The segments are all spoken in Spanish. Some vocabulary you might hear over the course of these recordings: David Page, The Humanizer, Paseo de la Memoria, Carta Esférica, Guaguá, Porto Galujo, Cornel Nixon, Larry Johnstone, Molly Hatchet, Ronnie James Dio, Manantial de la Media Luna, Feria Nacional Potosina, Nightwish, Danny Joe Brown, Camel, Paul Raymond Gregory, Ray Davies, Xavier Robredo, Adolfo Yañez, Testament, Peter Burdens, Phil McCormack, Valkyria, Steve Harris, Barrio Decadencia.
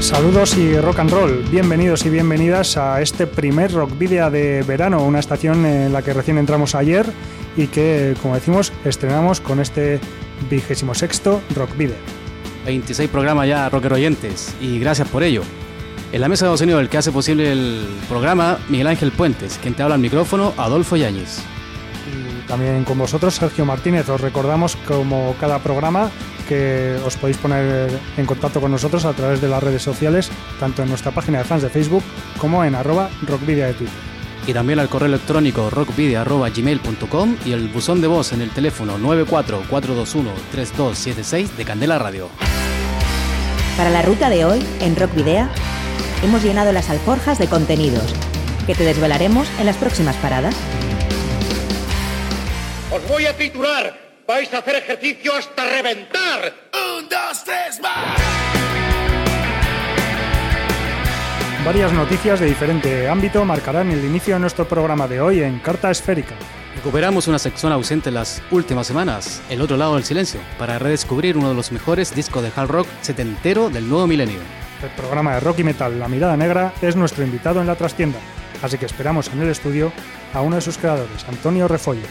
Saludos y rock and roll, bienvenidos y bienvenidas a este primer Rock Videa de verano, una estación en la que recién entramos ayer y que, como decimos, estrenamos con este 26º Rock Videa. 26 programas ya, rocker oyentes, y gracias por ello. En la mesa de sonido, el que hace posible el programa, Miguel Ángel Puentes, quien te habla al micrófono, Adolfo Yañez. Y también con vosotros, Sergio Martínez. Os recordamos, como cada programa, que os podéis poner en contacto con nosotros a través de las redes sociales, tanto en nuestra página de fans de Facebook como en @rockvidea de Twitter. Y también al correo electrónico rockvidea@gmail.com y el buzón de voz en el teléfono 944213276 de Candela Radio. Para la ruta de hoy, en Rock Videa, hemos llenado las alforjas de contenidos que te desvelaremos en las próximas paradas. Os voy a titular. Vais a hacer ejercicio hasta reventar. 1, 2, 3, más. Varias noticias de diferente ámbito marcarán el inicio de nuestro programa de hoy en Carta Esférica. Recuperamos una sección ausente las últimas semanas, El Otro Lado del Silencio, para redescubrir uno de los mejores discos de hard rock setentero del nuevo milenio. El programa de rock y metal La Mirada Negra es nuestro invitado en la trastienda, así que esperamos en el estudio a uno de sus creadores, Antonio Refolio.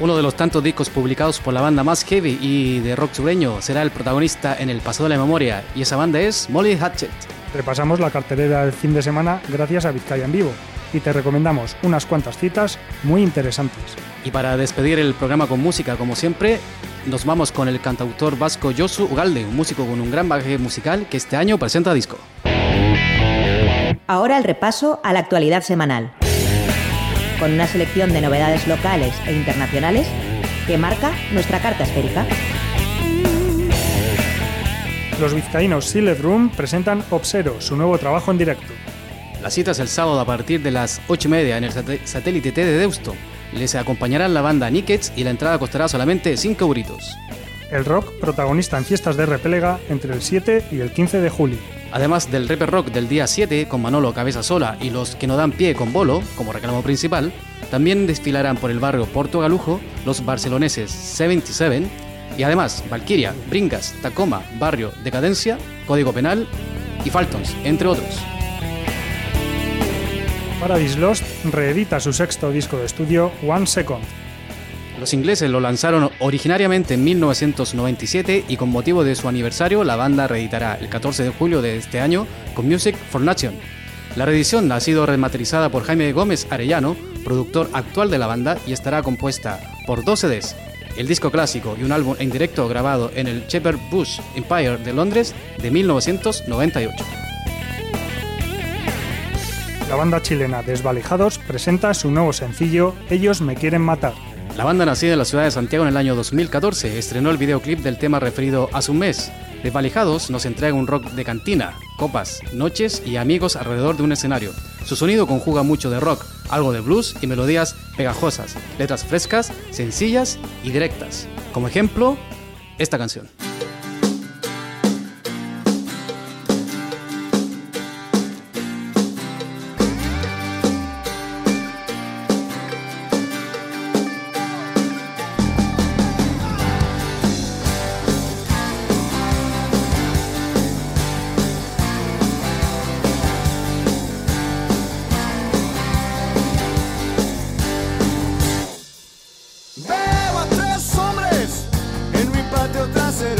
Uno de los tantos discos publicados por la banda más heavy y de rock sureño será el protagonista en el Paseo de la Memoria, y esa banda es Molly Hatchet. Repasamos la cartelera del fin de semana gracias a Vizcaya en Vivo y te recomendamos unas cuantas citas muy interesantes. Y para despedir el programa con música, como siempre, nos vamos con el cantautor vasco Josu Ugalde, un músico con un gran bagaje musical que este año presenta disco. Ahora el repaso a la actualidad semanal, con una selección de novedades locales e internacionales que marca nuestra Carta Esférica. Los vizcaínos Sealed Room presentan Obsero, su nuevo trabajo en directo. La cita es el sábado a partir de las 8:30 en el satélite T de Deusto. Les acompañarán la banda Nickets y la entrada costará solamente 5 euritos. El rock protagonista en fiestas de repelega entre el 7 y el 15 de julio. Además del Rapper Rock del día 7 con Manolo Cabeza Sola y Los Que No Dan Pie con Bolo como reclamo principal, también desfilarán por el barrio Porto Galujo los barceloneses 77 y además Valkyria, Bringas, Tacoma, Barrio Decadencia, Código Penal y Faltons, entre otros. Paradise Lost reedita su sexto disco de estudio, One Second. Los ingleses lo lanzaron originariamente en 1997 y con motivo de su aniversario la banda reeditará el 14 de julio de este año con Music for Nations. La reedición ha sido remasterizada por Jaime Gómez Arellano, productor actual de la banda, y estará compuesta por 2 CDs, el disco clásico y un álbum en directo grabado en el Shepherd Bush Empire de Londres de 1998. La banda chilena Desvalejados presenta su nuevo sencillo Ellos me quieren matar. La banda, nacida en la ciudad de Santiago en el año 2014, estrenó el videoclip del tema referido hace un mes. Desvalijados nos entrega un rock de cantina, copas, noches y amigos alrededor de un escenario. Su sonido conjuga mucho de rock, algo de blues y melodías pegajosas, letras frescas, sencillas y directas. Como ejemplo, esta canción. Veo a 3 hombres en mi patio trasero.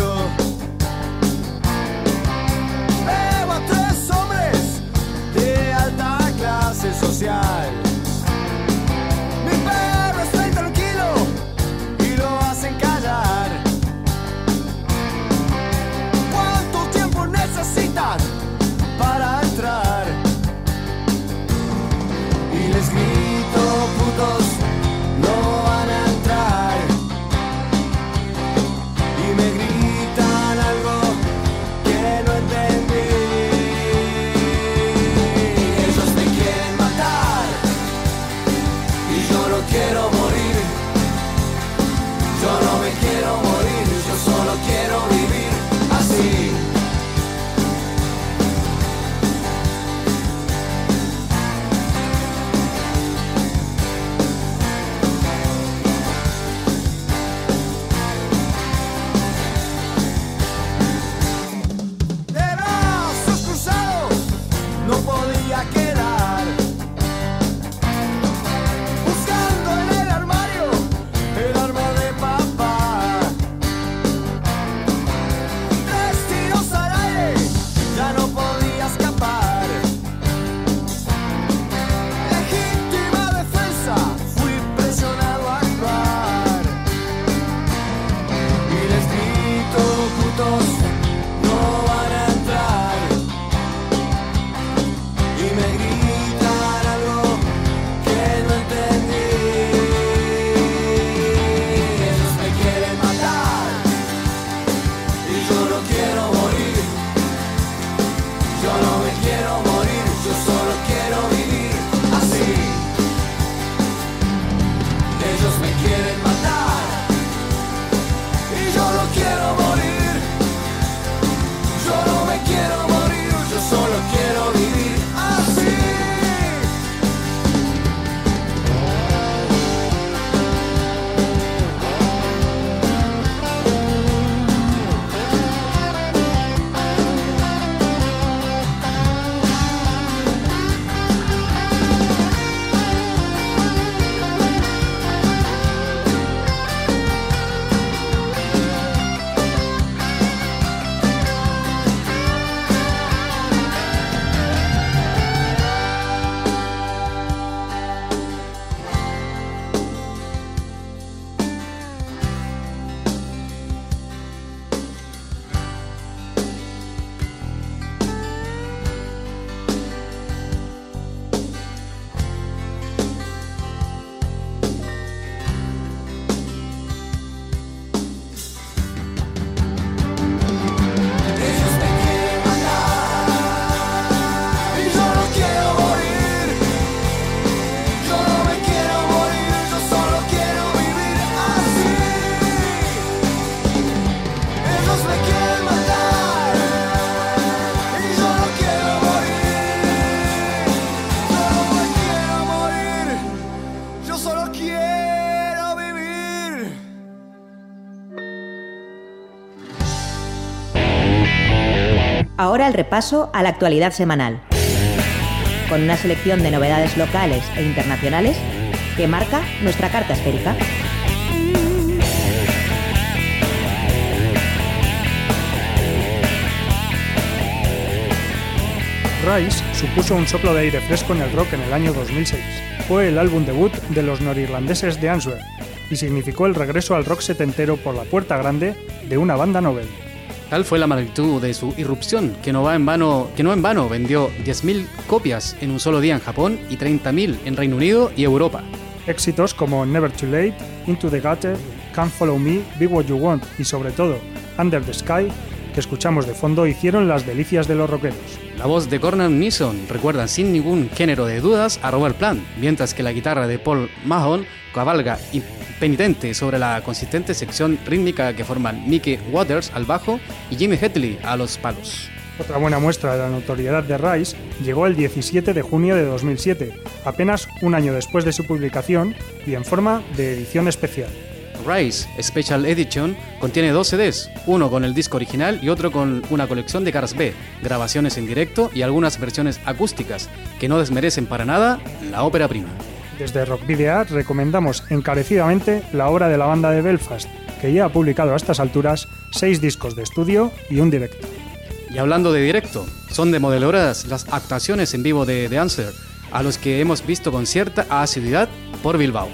Ahora el repaso a la actualidad semanal, con una selección de novedades locales e internacionales que marca nuestra carta esférica. Rise supuso un soplo de aire fresco en el rock en el año 2006. Fue el álbum debut de los norirlandeses The Answer y significó el regreso al rock setentero por la puerta grande de una banda novel. Tal fue la magnitud de su irrupción que no en vano vendió 10.000 copias en un solo día en Japón y 30.000 en Reino Unido y Europa. Éxitos como Never Too Late, Into the Gutter, Can't Follow Me, Be What You Want y sobre todo Under the Sky, que escuchamos de fondo, hicieron las delicias de los rockeros. La voz de Cornel Nixon recuerda sin ningún género de dudas a Robert Plant, mientras que la guitarra de Paul Mahon cabalga impenitente sobre la consistente sección rítmica que forman Mickey Waters al bajo y Jimmy Headley a los palos. Otra buena muestra de la notoriedad de Rise llegó el 17 de junio de 2007, apenas un año después de su publicación y en forma de edición especial. Rise Special Edition contiene dos CDs, uno con el disco original y otro con una colección de caras B, grabaciones en directo y algunas versiones acústicas que no desmerecen para nada la ópera prima. Desde Rock Videa recomendamos encarecidamente la obra de la banda de Belfast, que ya ha publicado a estas alturas 6 discos de estudio y un directo. Y hablando de directo, son demoledoras las actuaciones en vivo de The Answer, a los que hemos visto con cierta asiduidad por Bilbao.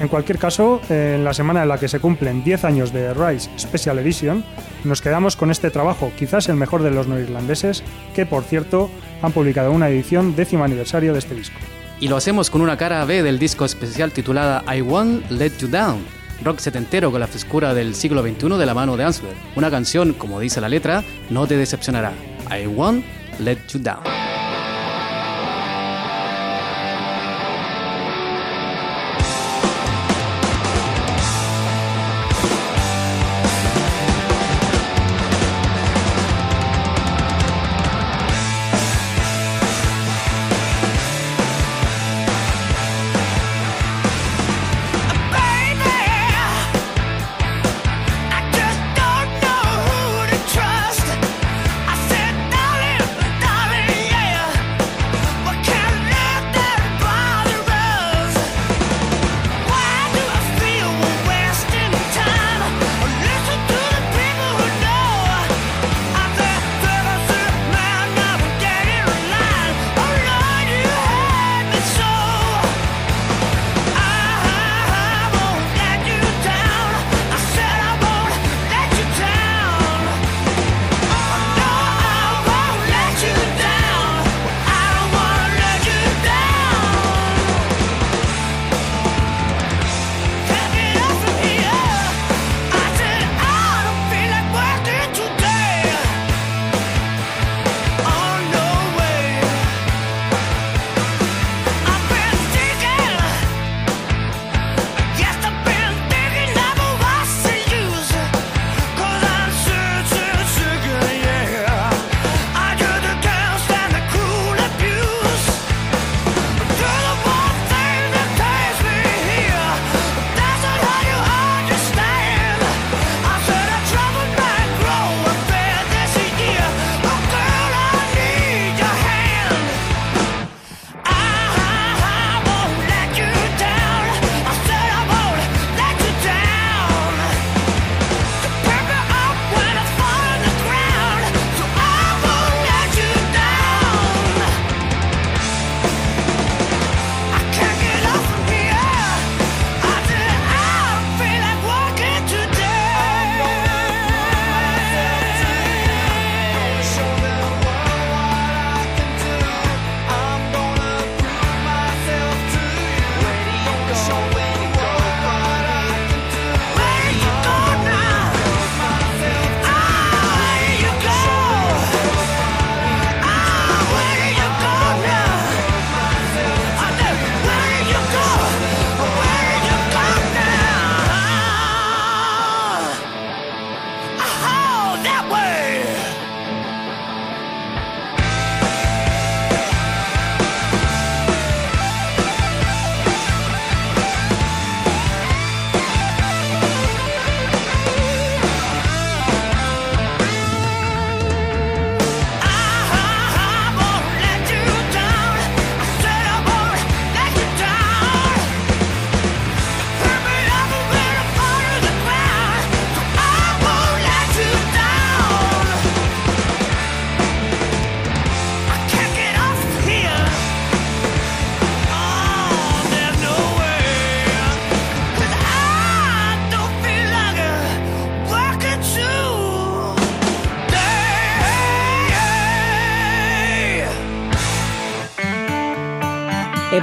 En cualquier caso, en la semana en la que se cumplen 10 años de Rise Special Edition, nos quedamos con este trabajo, quizás el mejor de los norirlandeses, que por cierto han publicado una edición 10º aniversario de este disco. Y lo hacemos con una cara B del disco especial titulada I Won't Let You Down, rock setentero con la frescura del siglo XXI de la mano de Answer. Una canción, como dice la letra, no te decepcionará. I Won't Let You Down. Darling,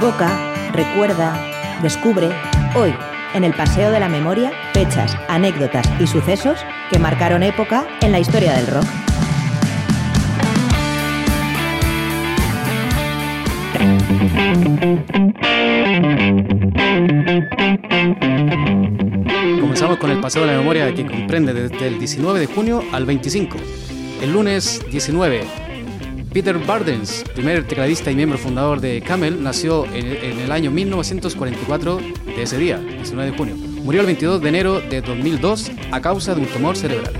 Evoca, recuerda, descubre. Hoy, en el Paseo de la Memoria, fechas, anécdotas y sucesos que marcaron época en la historia del rock. Comenzamos con el Paseo de la Memoria, que comprende desde el 19 de junio al 25. El lunes 19, Peter Burdens, primer tecladista y miembro fundador de Camel, nació en el año 1944 de ese día, 19 de junio. Murió el 22 de enero de 2002 a causa de un tumor cerebral.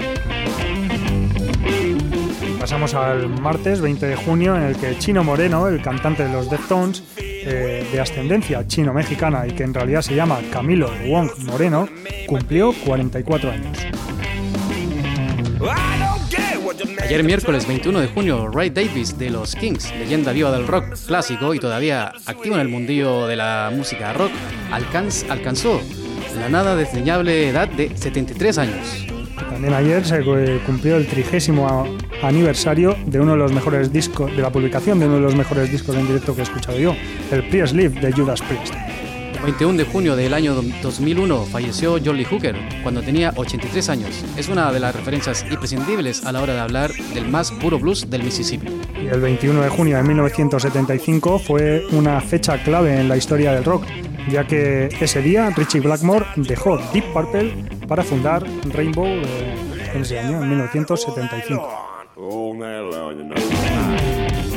Pasamos al martes 20 de junio, en el que Chino Moreno, el cantante de los Deftones, de ascendencia chino-mexicana y que en realidad se llama Camilo Wong Moreno, cumplió 44 años. Ayer miércoles 21 de junio, Ray Davies de los Kings, leyenda viva del rock clásico y todavía activo en el mundillo de la música rock, alcanzó la nada desdeñable edad de 73 años. También ayer se cumplió el 30º aniversario de uno de los mejores discos, de la publicación de uno de los mejores discos en directo que he escuchado yo, el Priestly de Judas Priest. El 21 de junio del año 2001 falleció John Lee Hooker cuando tenía 83 años. Es una de las referencias imprescindibles a la hora de hablar del más puro blues del Mississippi. Y el 21 de junio de 1975 fue una fecha clave en la historia del rock, ya que ese día Ritchie Blackmore dejó Deep Purple para fundar Rainbow en ese año, en 1975.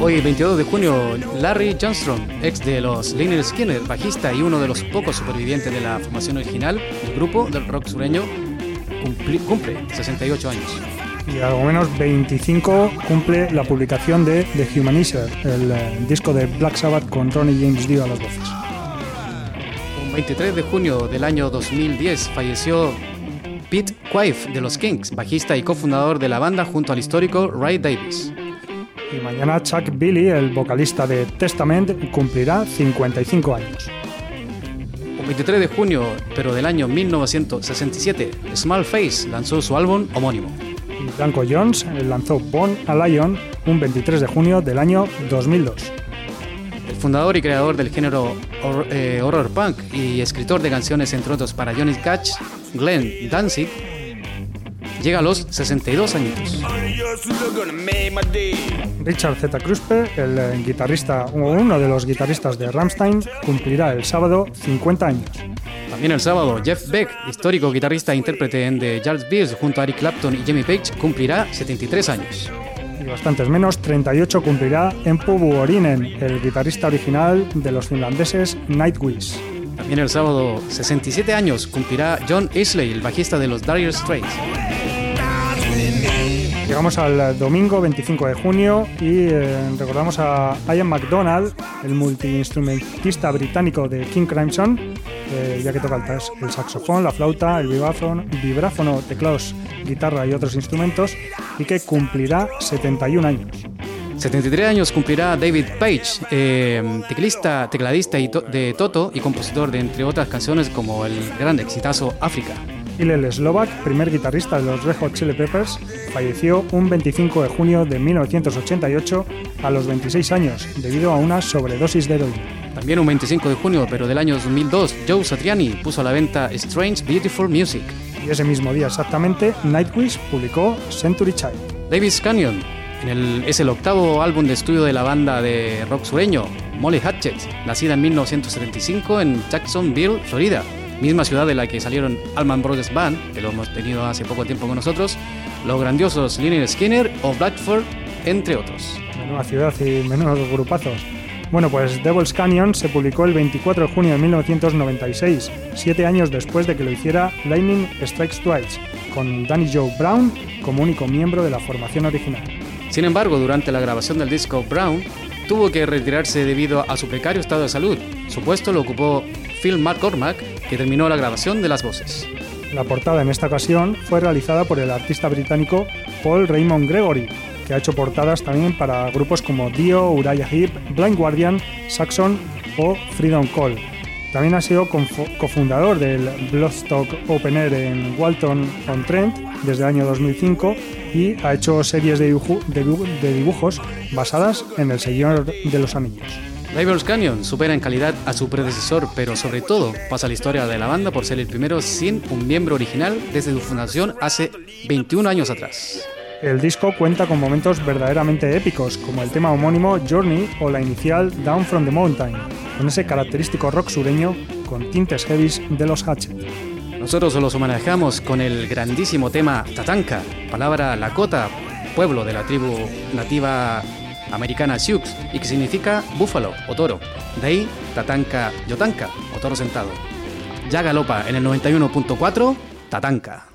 Hoy, 22 de junio, Larry Johnstone, ex de los Lynyrd Skynyrd, bajista y uno de los pocos supervivientes de la formación original del grupo del rock sureño, cumple 68 años. Y algo menos 25 cumple la publicación de The Humanizer, el disco de Black Sabbath con Ronnie James Dio a las voces. El 23 de junio del año 2010 falleció Pete Quaife de los Kings, bajista y cofundador de la banda junto al histórico Ray Davies. Y mañana Chuck Billy, el vocalista de Testament, cumplirá 55 años. El 23 de junio, pero del año 1967, Smallface lanzó su álbum homónimo. Y Danko Jones lanzó Born a Lion un 23 de junio del año 2002. El fundador y creador del género horror punk y escritor de canciones, entre otros, para Johnny Cash, Glenn Danzig, llega a los 62 añitos. Richard Z. Kruspe, el guitarrista o uno de los guitarristas de Rammstein, cumplirá el sábado 50 años. También el sábado, Jeff Beck, histórico guitarrista e intérprete en The Yardbirds junto a Eric Clapton y Jimmy Page, cumplirá 73 años. Y bastantes menos, 38 cumplirá Empu Vuorinen, el guitarrista original de los finlandeses Nightwish. También el sábado, 67 años, cumplirá John Isley, el bajista de los Dire Straits. Llegamos al domingo 25 de junio y recordamos a Ian MacDonald, el multiinstrumentista británico de King Crimson, ya que toca el saxofón, la flauta, el vibráfono, teclados, guitarra y otros instrumentos, y que cumplirá 71 años. 73 años cumplirá David Page, tecladista de Toto y compositor de, entre otras canciones, como el gran exitazo África. Hillel Slovak, primer guitarrista de los Red Hot Chili Peppers, falleció un 25 de junio de 1988 a los 26 años debido a una sobredosis de heroína. También un 25 de junio, pero del año 2002, Joe Satriani puso a la venta Strange Beautiful Music. Y ese mismo día exactamente, Nightwish publicó Century Child. Davis Canyon, es el octavo álbum de estudio de la banda de rock sureño Molly Hatchet, nacida en 1975 en Jacksonville, Florida, misma ciudad de la que salieron Allman Brothers Band, que lo hemos tenido hace poco tiempo con nosotros, los grandiosos Lynyrd Skynyrd o Blackford, entre otros. Menuda ciudad y menudos grupazos. Bueno, pues Devil's Canyon se publicó el 24 de junio de 1996, 7 años después de que lo hiciera Lightning Strikes Twice, con Danny Joe Brown como único miembro de la formación original. Sin embargo, durante la grabación del disco, Brown tuvo que retirarse debido a su precario estado de salud. Su puesto lo ocupó Phil McCormack, que terminó la grabación de las voces. La portada en esta ocasión fue realizada por el artista británico Paul Raymond Gregory, que ha hecho portadas también para grupos como Dio, Uriah Heep, Blind Guardian, Saxon o Freedom Call. También ha sido cofundador del Bloodstock Open Air en Walton-on-Trent desde el año 2005 y ha hecho series de dibujos basadas en El Señor de los Anillos. Divers Canyon supera en calidad a su predecesor, pero sobre todo pasa a la historia de la banda por ser el primero sin un miembro original desde su fundación hace 21 años atrás. El disco cuenta con momentos verdaderamente épicos, como el tema homónimo Journey o la inicial Down from the Mountain, con ese característico rock sureño con tintes heavies de los Hatchet. Nosotros los homenajamos con el grandísimo tema Tatanka, palabra lakota, pueblo de la tribu nativa americana Sioux, y que significa búfalo o toro. De ahí Tatanka Yotanka, o toro sentado. Ya galopa en el 91.4, Tatanka.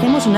hacemos un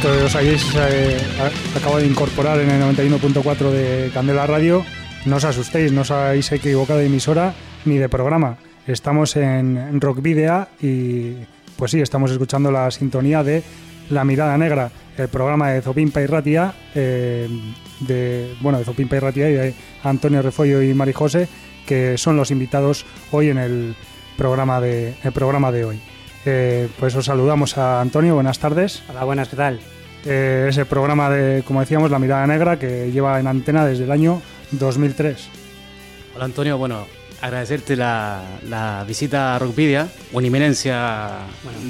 Que os hayáis acabo de incorporar en el 91.4 de Candela Radio, no os asustéis, no os habéis equivocado de emisora ni de programa. Estamos en Rock Videa y pues sí, estamos escuchando la sintonía de La Mirada Negra, el programa de Zopimpa y Ratia, de Zopimpa y Ratia y de Antonio Refolio y Mari José, que son los invitados hoy en el programa de hoy. Pues os saludamos a Antonio, buenas tardes. Hola, buenas, ¿qué tal? Es el programa de, como decíamos, La Mirada Negra, que lleva en antena desde el año 2003. Hola Antonio, bueno, agradecerte la visita a Rockpedia, una eminencia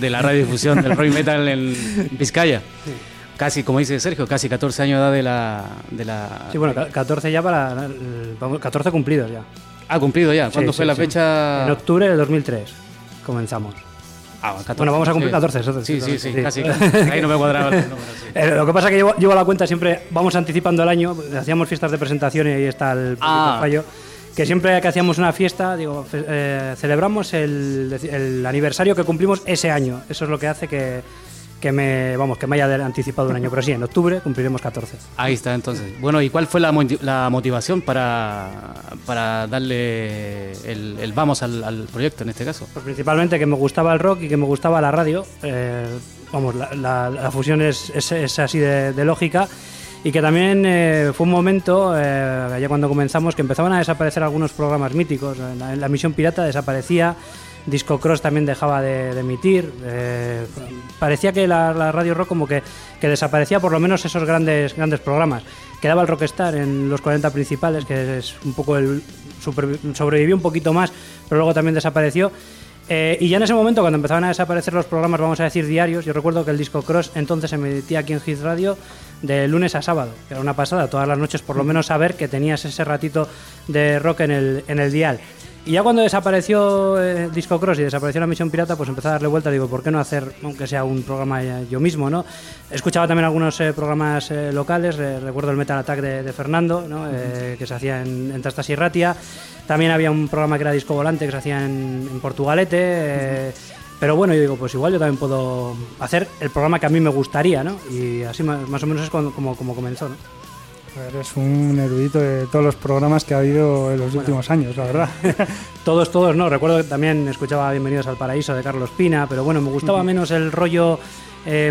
de la radiodifusión del rock metal en Vizcaya. Sí. Casi, como dice Sergio, casi 14 años de edad de la... Sí, bueno, 14 ya para... 14 cumplidos ya. Ah, cumplido ya, ¿cuándo fue la fecha? En octubre del 2003 comenzamos. Ah, 14, bueno, vamos a cumplir 14. Sí, casi. Ahí no me cuadraba el número, sí. Lo que pasa es que llevo la cuenta siempre, vamos anticipando el año, hacíamos fiestas de presentación y ahí está el fallo. que siempre que hacíamos una fiesta, digo, celebramos el aniversario que cumplimos ese año. Eso es lo que hace que me haya anticipado un año, pero sí, en octubre cumpliremos 14. Ahí está, entonces. Bueno, ¿y cuál fue la motivación para darle el vamos al proyecto en este caso? Pues principalmente que me gustaba el rock y que me gustaba la radio. La fusión es así de lógica. Y que también fue un momento, ya cuando comenzamos, que empezaban a desaparecer algunos programas míticos. La Misión Pirata desaparecía, Disco Cross también dejaba de emitir. Parecía que la radio rock como que desaparecía, por lo menos esos grandes programas. Quedaba el Rockstar en los 40 principales, que es un poco sobrevivió un poquito más, pero luego también desapareció. Y ya en ese momento, cuando empezaban a desaparecer los programas, vamos a decir, diarios, yo recuerdo que el Disco Cross entonces se emitía aquí en Hit Radio de lunes a sábado, que era una pasada, todas las noches por lo menos saber que tenías ese ratito de rock en el dial. Y ya cuando desapareció Disco Cross y desapareció la Misión Pirata, pues empecé a darle vuelta, digo, ¿por qué no hacer, aunque sea un programa yo mismo, no? Escuchaba también algunos programas locales, recuerdo el Metal Attack de Fernando, ¿no? Que se hacía en Trastas y Ratia. También había un programa que era Disco Volante, que se hacía en Portugalete. Pero bueno, yo digo, pues igual yo también puedo hacer el programa que a mí me gustaría, ¿no? Y así más o menos es como comenzó, ¿no? Eres un erudito de todos los programas que ha habido en los últimos años, la verdad. Todos no. Recuerdo que también escuchaba Bienvenidos al Paraíso de Carlos Pina, pero bueno, me gustaba menos el rollo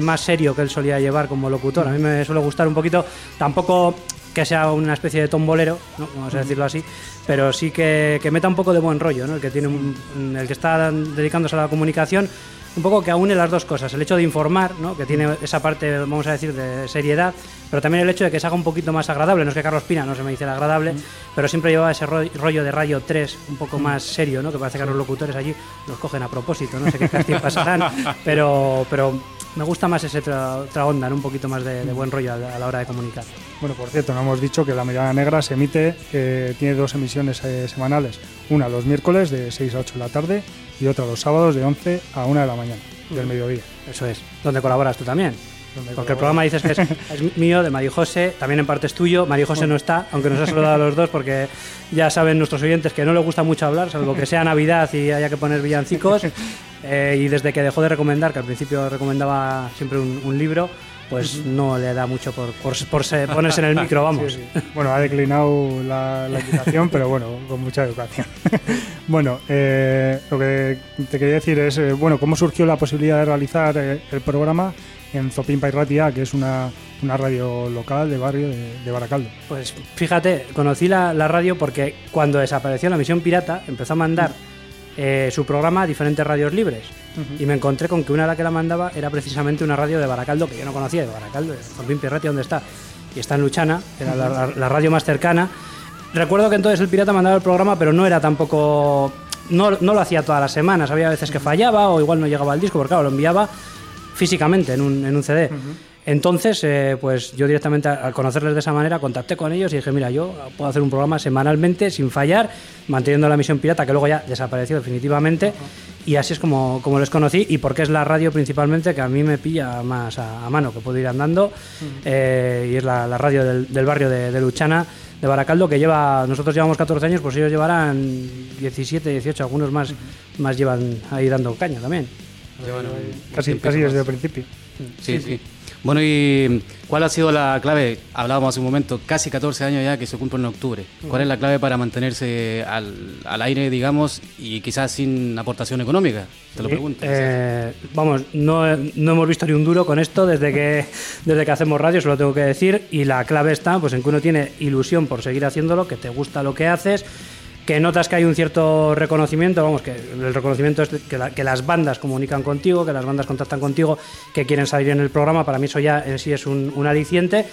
más serio que él solía llevar como locutor. A mí me suele gustar un poquito, tampoco que sea una especie de tombolero, ¿no? Vamos a decirlo así, pero sí que meta un poco de buen rollo, ¿no? El que está dedicándose a la comunicación, un poco que aúne las dos cosas, el hecho de informar, ¿no? Que tiene esa parte, vamos a decir, de seriedad, pero también el hecho de que se haga un poquito más agradable. No es que Carlos Pina no se me dice el agradable, pero siempre llevaba ese rollo de Radio 3 un poco más serio, ¿no? Que parece que a los locutores allí los cogen a propósito, no sé qué casting pasarán, pero me gusta más esa otra onda, ¿no? Un poquito más de buen rollo a la hora de comunicar. Bueno, por cierto, no hemos dicho que La Mirada Negra se emite, tiene dos emisiones semanales, una los miércoles de 6 a 8 de la tarde y otra los sábados de 11 a 1 de la mañana, del mediodía. Eso es, donde colaboras tú también. Porque el programa dices que es mío, de María José, también en parte es tuyo. María José no está, aunque nos ha saludado a los dos, porque ya saben nuestros oyentes que no le gusta mucho hablar, salvo que sea Navidad y haya que poner villancicos. Y desde que dejó de recomendar, que al principio recomendaba siempre un libro, pues no le da mucho por ponerse en el micro, vamos. Sí, sí. Bueno, ha declinado la invitación, pero bueno, con mucha educación. Bueno, lo que te quería decir es, bueno, ¿cómo surgió la posibilidad de realizar el programa en Zopimpa y Ratia, que es una radio local de barrio de Baracaldo? Pues fíjate, conocí la radio porque cuando desapareció la Misión Pirata empezó a mandar su programa a diferentes radios libres. Y me encontré con que una de las que la mandaba era precisamente una radio de Baracaldo que yo no conocía, de Baracaldo, Zopimpa y Ratia, ¿dónde está? Y está en Luchana, era la radio más cercana. Recuerdo que entonces el Pirata mandaba el programa, pero no era tampoco... No lo hacía todas las semanas, había veces que fallaba o igual no llegaba al disco, porque claro, lo enviaba físicamente en un CD. Entonces, pues yo directamente al conocerles de esa manera contacté con ellos y dije, mira, yo puedo hacer un programa semanalmente sin fallar, manteniendo la Misión Pirata, que luego ya desapareció definitivamente. Y así es como les conocí, y porque es la radio principalmente que a mí me pilla más a mano, que puedo ir andando. Y es la radio del barrio de Luchana, de Baracaldo, que nosotros llevamos 14 años, pues ellos llevarán 17, 18, algunos más llevan ahí dando caña también. Bueno, casi desde el principio. Sí. Bueno, ¿y cuál ha sido la clave? Hablábamos hace un momento, casi 14 años ya que se cumplen en octubre. ¿Cuál es la clave para mantenerse al aire, digamos, y quizás sin aportación económica? Te lo pregunto. Vamos, no hemos visto ni un duro con esto desde que hacemos radio, se lo tengo que decir. Y la clave está pues en que uno tiene ilusión por seguir haciéndolo, que te gusta lo que haces, que notas que hay un cierto reconocimiento, vamos, que el reconocimiento es que las bandas comunican contigo, que las bandas contactan contigo, que quieren salir en el programa. Para mí eso ya en sí es un aliciente,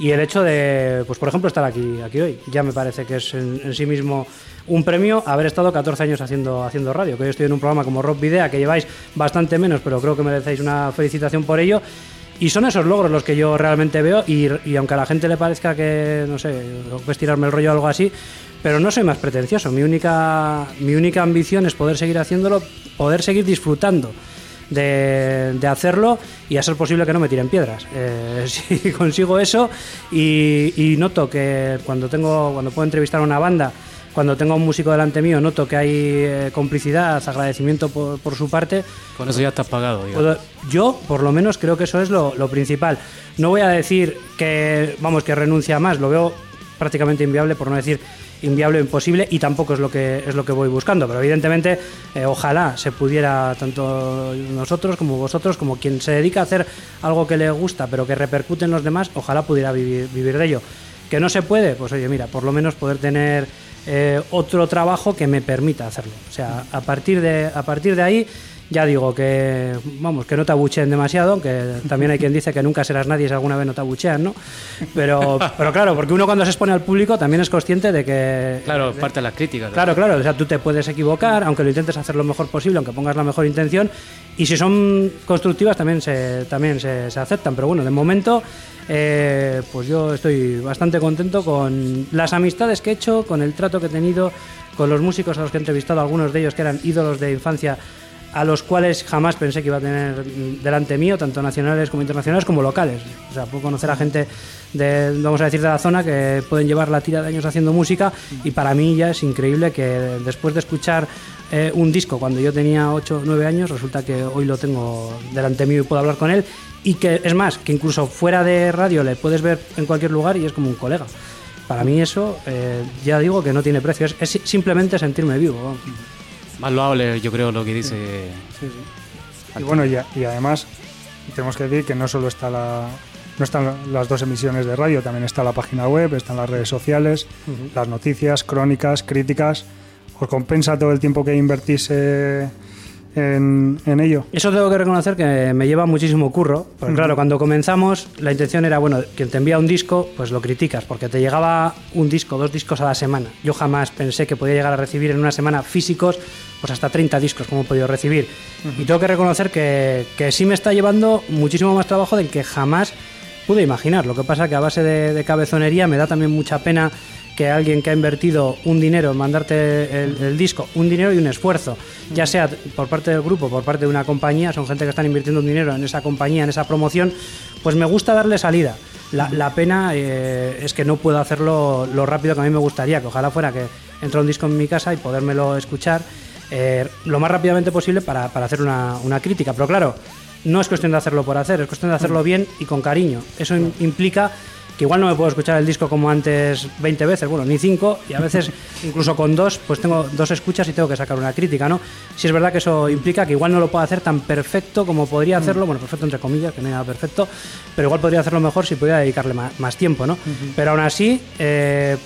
y el hecho de, pues por ejemplo, estar aquí hoy, ya me parece que es en sí mismo un premio haber estado 14 años haciendo radio, que hoy estoy en un programa como Rock Videa, que lleváis bastante menos, pero creo que merecéis una felicitación por ello. Y son esos logros los que yo realmente veo, y aunque a la gente le parezca que, no sé, pues tirarme el rollo o algo así, pero no soy más pretencioso. Mi única ambición es poder seguir haciéndolo, poder seguir disfrutando de hacerlo, y a ser posible que no me tiren piedras. Si consigo eso, y noto que cuando puedo entrevistar a una banda, cuando tengo a un músico delante mío noto que hay complicidad, agradecimiento por su parte. Con eso ya estás pagado. Digamos. Yo, por lo menos, creo que eso es lo principal. No voy a decir que, vamos, que renuncia a más, lo veo prácticamente inviable, por no decir inviable o imposible, y tampoco es lo que voy buscando, pero evidentemente ojalá se pudiera, tanto nosotros como vosotros, como quien se dedica a hacer algo que le gusta pero que repercute en los demás, ojalá pudiera vivir de ello. ¿Que no se puede? Pues oye, mira, por lo menos poder tener otro trabajo que me permita hacerlo. O sea, a partir de ahí ya digo que, vamos, que no te abucheen demasiado, aunque también hay quien dice que nunca serás nadie si alguna vez no te abuchean, ¿no? Pero claro, porque uno cuando se expone al público también es consciente de que... Claro, parte de las críticas. Claro, o sea, tú te puedes equivocar, aunque lo intentes hacer lo mejor posible, aunque pongas la mejor intención, y si son constructivas también se aceptan. Pero bueno, de momento, pues yo estoy bastante contento con las amistades que he hecho, con el trato que he tenido, con los músicos a los que he entrevistado, algunos de ellos que eran ídolos de infancia, a los cuales jamás pensé que iba a tener delante mío, tanto nacionales como internacionales como locales. O sea, puedo conocer a gente de, vamos a decir, de la zona, que pueden llevar la tira de años haciendo música, y para mí ya es increíble que después de escuchar un disco cuando yo tenía 8 o 9 años, resulta que hoy lo tengo delante mío y puedo hablar con él, y que es más, que incluso fuera de radio le puedes ver en cualquier lugar y es como un colega. Para mí eso, ya digo que no tiene precio, es simplemente sentirme vivo, vamos. Más loable, yo creo, lo que dice. Sí. Y bueno, y además tenemos que decir que no solo está no están las dos emisiones de radio, también está la página web, están las redes sociales, las noticias, crónicas, críticas. Os compensa todo el tiempo que invertís en ello. Eso tengo que reconocer que me lleva muchísimo curro, porque claro, cuando comenzamos la intención era, bueno, quien te envía un disco pues lo criticas, porque te llegaba un disco, dos discos a la semana. Yo jamás pensé que podía llegar a recibir en una semana físicos pues hasta 30 discos como he podido recibir. Y tengo que reconocer que sí me está llevando muchísimo más trabajo del que jamás pude imaginar. Lo que pasa que a base de cabezonería me da también mucha pena que alguien que ha invertido un dinero en mandarte el disco, un dinero y un esfuerzo, ya sea por parte del grupo, por parte de una compañía, son gente que están invirtiendo un dinero en esa compañía, en esa promoción, pues me gusta darle salida. La pena es que no puedo hacerlo lo rápido que a mí me gustaría, que ojalá fuera que entrara un disco en mi casa y podérmelo escuchar lo más rápidamente posible para hacer una crítica. Pero claro, no es cuestión de hacerlo por hacer, es cuestión de hacerlo bien y con cariño. Eso implica que igual no me puedo escuchar el disco como antes 20 veces, bueno, ni 5, y a veces incluso con 2, pues tengo 2 escuchas y tengo que sacar una crítica, ¿no? Si es verdad que eso implica que igual no lo puedo hacer tan perfecto como podría hacerlo, bueno, perfecto entre comillas, que no era perfecto, pero igual podría hacerlo mejor si pudiera dedicarle más tiempo, ¿no? Pero aún así,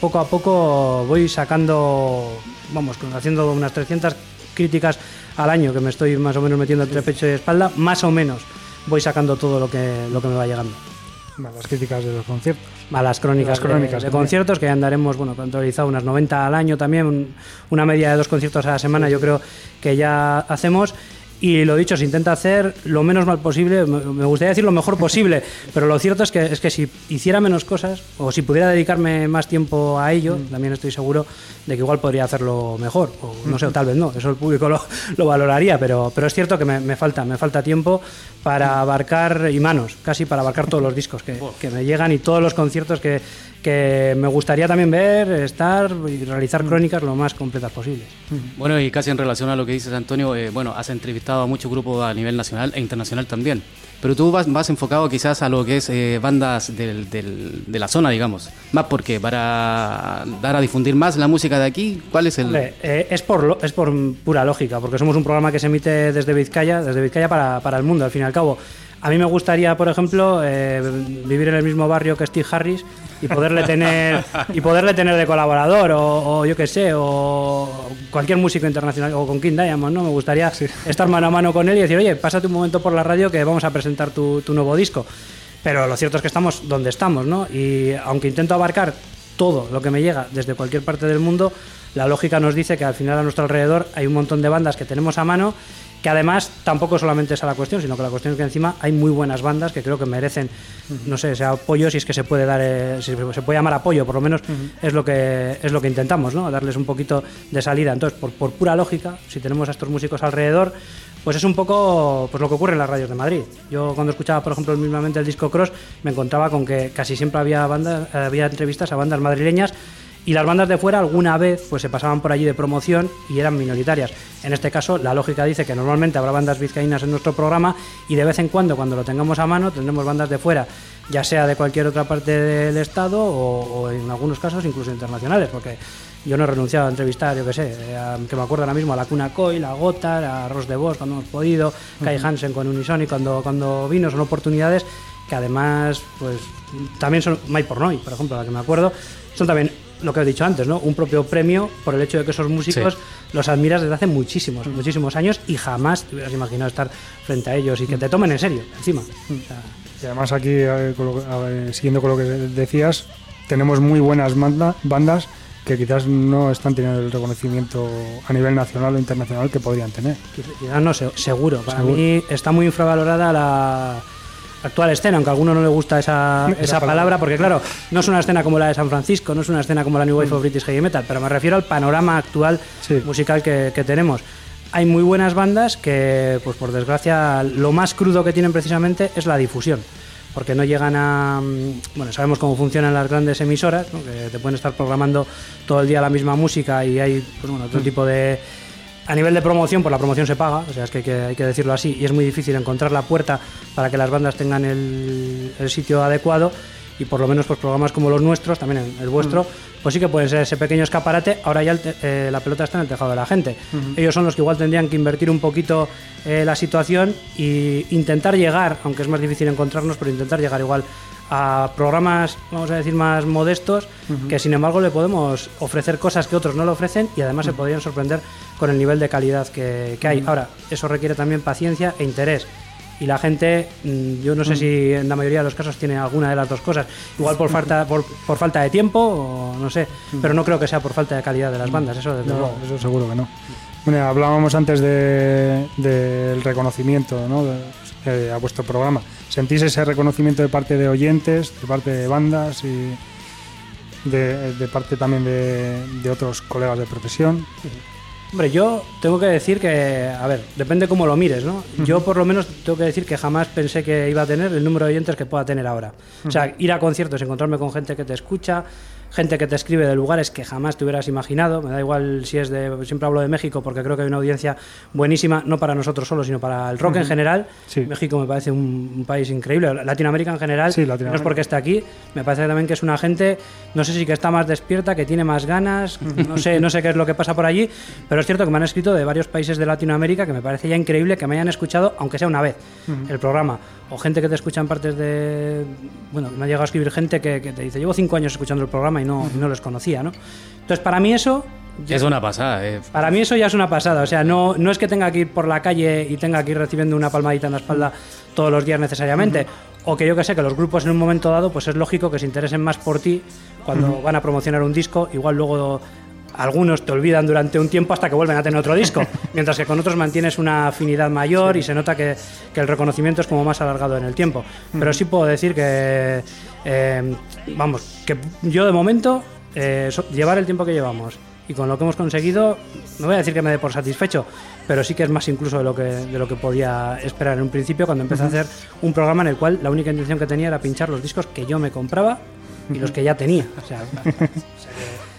poco a poco voy sacando, vamos, haciendo unas 300 críticas al año, que me estoy más o menos metiendo entre pecho y espalda, más o menos voy sacando todo lo que me va llegando. Malas críticas de los conciertos. Malas crónicas de conciertos, que andaremos, bueno, contabilizado unas 90 al año también, una media de 2 conciertos a la semana, yo creo que ya hacemos. Y lo dicho, se intenta hacer lo menos mal posible, me gustaría decir lo mejor posible, pero lo cierto es que si hiciera menos cosas, o si pudiera dedicarme más tiempo a ello, también estoy seguro de que igual podría hacerlo mejor, o no sé, o tal vez no, eso el público lo valoraría, pero es cierto que me falta tiempo para abarcar, y manos, casi para abarcar todos los discos que me llegan y todos los conciertos que me gustaría también ver, estar y realizar crónicas lo más completas posibles. Bueno, y casi en relación a lo que dices, Antonio, bueno, has entrevistado a muchos grupos a nivel nacional e internacional también, pero tú vas enfocado quizás a lo que es bandas de la zona, digamos, más porque para dar a difundir más la música de aquí, ¿cuál es el...? Hombre, es por pura lógica, porque somos un programa que se emite desde Vizcaya para el mundo, al fin y al cabo. A mí me gustaría, por ejemplo, vivir en el mismo barrio que Steve Harris y poderle tener de colaborador, o yo qué sé, o cualquier músico internacional, o con King Diamond, ¿no? Me gustaría estar mano a mano con él y decir, oye, pásate un momento por la radio que vamos a presentar tu nuevo disco. Pero lo cierto es que estamos donde estamos, ¿no? Y aunque intento abarcar todo lo que me llega desde cualquier parte del mundo, la lógica nos dice que al final a nuestro alrededor hay un montón de bandas que tenemos a mano, que además tampoco solamente es a la cuestión, sino que la cuestión es que encima hay muy buenas bandas que creo que merecen, no sé, sea apoyo, si es que se puede dar, si se puede llamar apoyo, por lo menos es lo que intentamos, ¿no? Darles un poquito de salida. Entonces, por pura lógica, si tenemos a estos músicos alrededor, pues es un poco pues lo que ocurre en las radios de Madrid. Yo cuando escuchaba, por ejemplo, mismamente el disco Cross, me encontraba con que casi siempre había entrevistas a bandas madrileñas Y las bandas de fuera alguna vez pues se pasaban por allí de promoción y eran minoritarias. En este caso, la lógica dice que normalmente habrá bandas vizcaínas en nuestro programa y de vez en cuando lo tengamos a mano, tendremos bandas de fuera, ya sea de cualquier otra parte del estado o en algunos casos incluso internacionales, porque yo no he renunciado a entrevistar, yo qué sé, que me acuerdo ahora mismo, a la Cuna Coil, a Gotar, a Ross de Vos cuando hemos podido, Kai Hansen con Unisonic cuando vino, son oportunidades que además, pues también son My Pornoy, por ejemplo, a la que me acuerdo, son también lo que he dicho antes, ¿no? Un propio premio por el hecho de que esos músicos los admiras desde hace muchísimos años y jamás te hubieras imaginado estar frente a ellos y que te tomen en serio, encima. O sea, y además aquí, siguiendo con lo que decías, tenemos muy buenas bandas que quizás no están teniendo el reconocimiento a nivel nacional o internacional que podrían tener. Quizás no, seguro. Para mí está muy infravalorada la actual escena, aunque a alguno no le gusta esa palabra, porque claro, no es una escena como la de San Francisco, no es una escena como la New Wave of British Heavy Metal, pero me refiero al panorama actual musical que tenemos. Hay muy buenas bandas que, pues por desgracia, lo más crudo que tienen precisamente es la difusión, porque no llegan a... Bueno, sabemos cómo funcionan las grandes emisoras, ¿no? Que te pueden estar programando todo el día la misma música y hay pues, bueno, otro tipo de... A nivel de promoción, pues la promoción se paga, o sea, es que hay que decirlo así, y es muy difícil encontrar la puerta para que las bandas tengan el sitio adecuado, y por lo menos pues programas como los nuestros, también el vuestro, pues sí que pueden ser ese pequeño escaparate. Ahora ya la pelota está en el tejado de la gente. Ellos son los que igual tendrían que invertir un poquito la situación e intentar llegar, aunque es más difícil encontrarnos, pero intentar llegar igual a programas, vamos a decir, más modestos, que sin embargo le podemos ofrecer cosas que otros no le ofrecen y además se podrían sorprender con el nivel de calidad que hay. Ahora, eso requiere también paciencia e interés. Y la gente, yo no sé si en la mayoría de los casos tiene alguna de las dos cosas, igual por falta de tiempo o no sé, pero no creo que sea por falta de calidad de las bandas, eso desde luego. Eso seguro que no. Bueno, hablábamos antes del reconocimiento, ¿no? A vuestro programa. ¿Sentís ese reconocimiento de parte de oyentes, de parte de bandas y de parte también de otros colegas de profesión? Hombre, yo tengo que decir que, a ver, depende cómo lo mires, ¿no? Yo por lo menos tengo que decir que jamás pensé que iba a tener el número de oyentes que pueda tener ahora. O sea, ir a conciertos, encontrarme con gente que te escucha, gente que te escribe de lugares que jamás te hubieras imaginado. Me da igual si es siempre hablo de México porque creo que hay una audiencia buenísima, no para nosotros solos, sino para el rock en general. Sí. México me parece un país increíble, Latinoamérica en general, sí, no es porque esté aquí. Me parece también que es una gente, no sé si que está más despierta, que tiene más ganas, no sé qué es lo que pasa por allí, pero es cierto que me han escrito de varios países de Latinoamérica que me parece ya increíble que me hayan escuchado, aunque sea una vez, el programa. O gente que te escucha en partes de... Bueno, me ha llegado a escribir gente que te dice, llevo 5 años escuchando el programa y no los conocía, ¿no? Entonces, para mí eso... Ya, es una pasada, Para mí eso ya es una pasada, o sea, no es que tenga que ir por la calle y tenga que ir recibiendo una palmadita en la espalda todos los días necesariamente, o que yo que sé, que los grupos en un momento dado, pues es lógico que se interesen más por ti cuando van a promocionar un disco, igual luego... Algunos te olvidan durante un tiempo hasta que vuelven a tener otro disco, mientras que con otros mantienes una afinidad mayor y se nota que el reconocimiento es como más alargado en el tiempo. Pero sí puedo decir que, que yo de momento, llevar el tiempo que llevamos y con lo que hemos conseguido, no voy a decir que me dé por satisfecho, pero sí que es más incluso de lo que podía esperar en un principio cuando empecé a hacer un programa en el cual la única intención que tenía era pinchar los discos que yo me compraba y los que ya tenía. O sea que,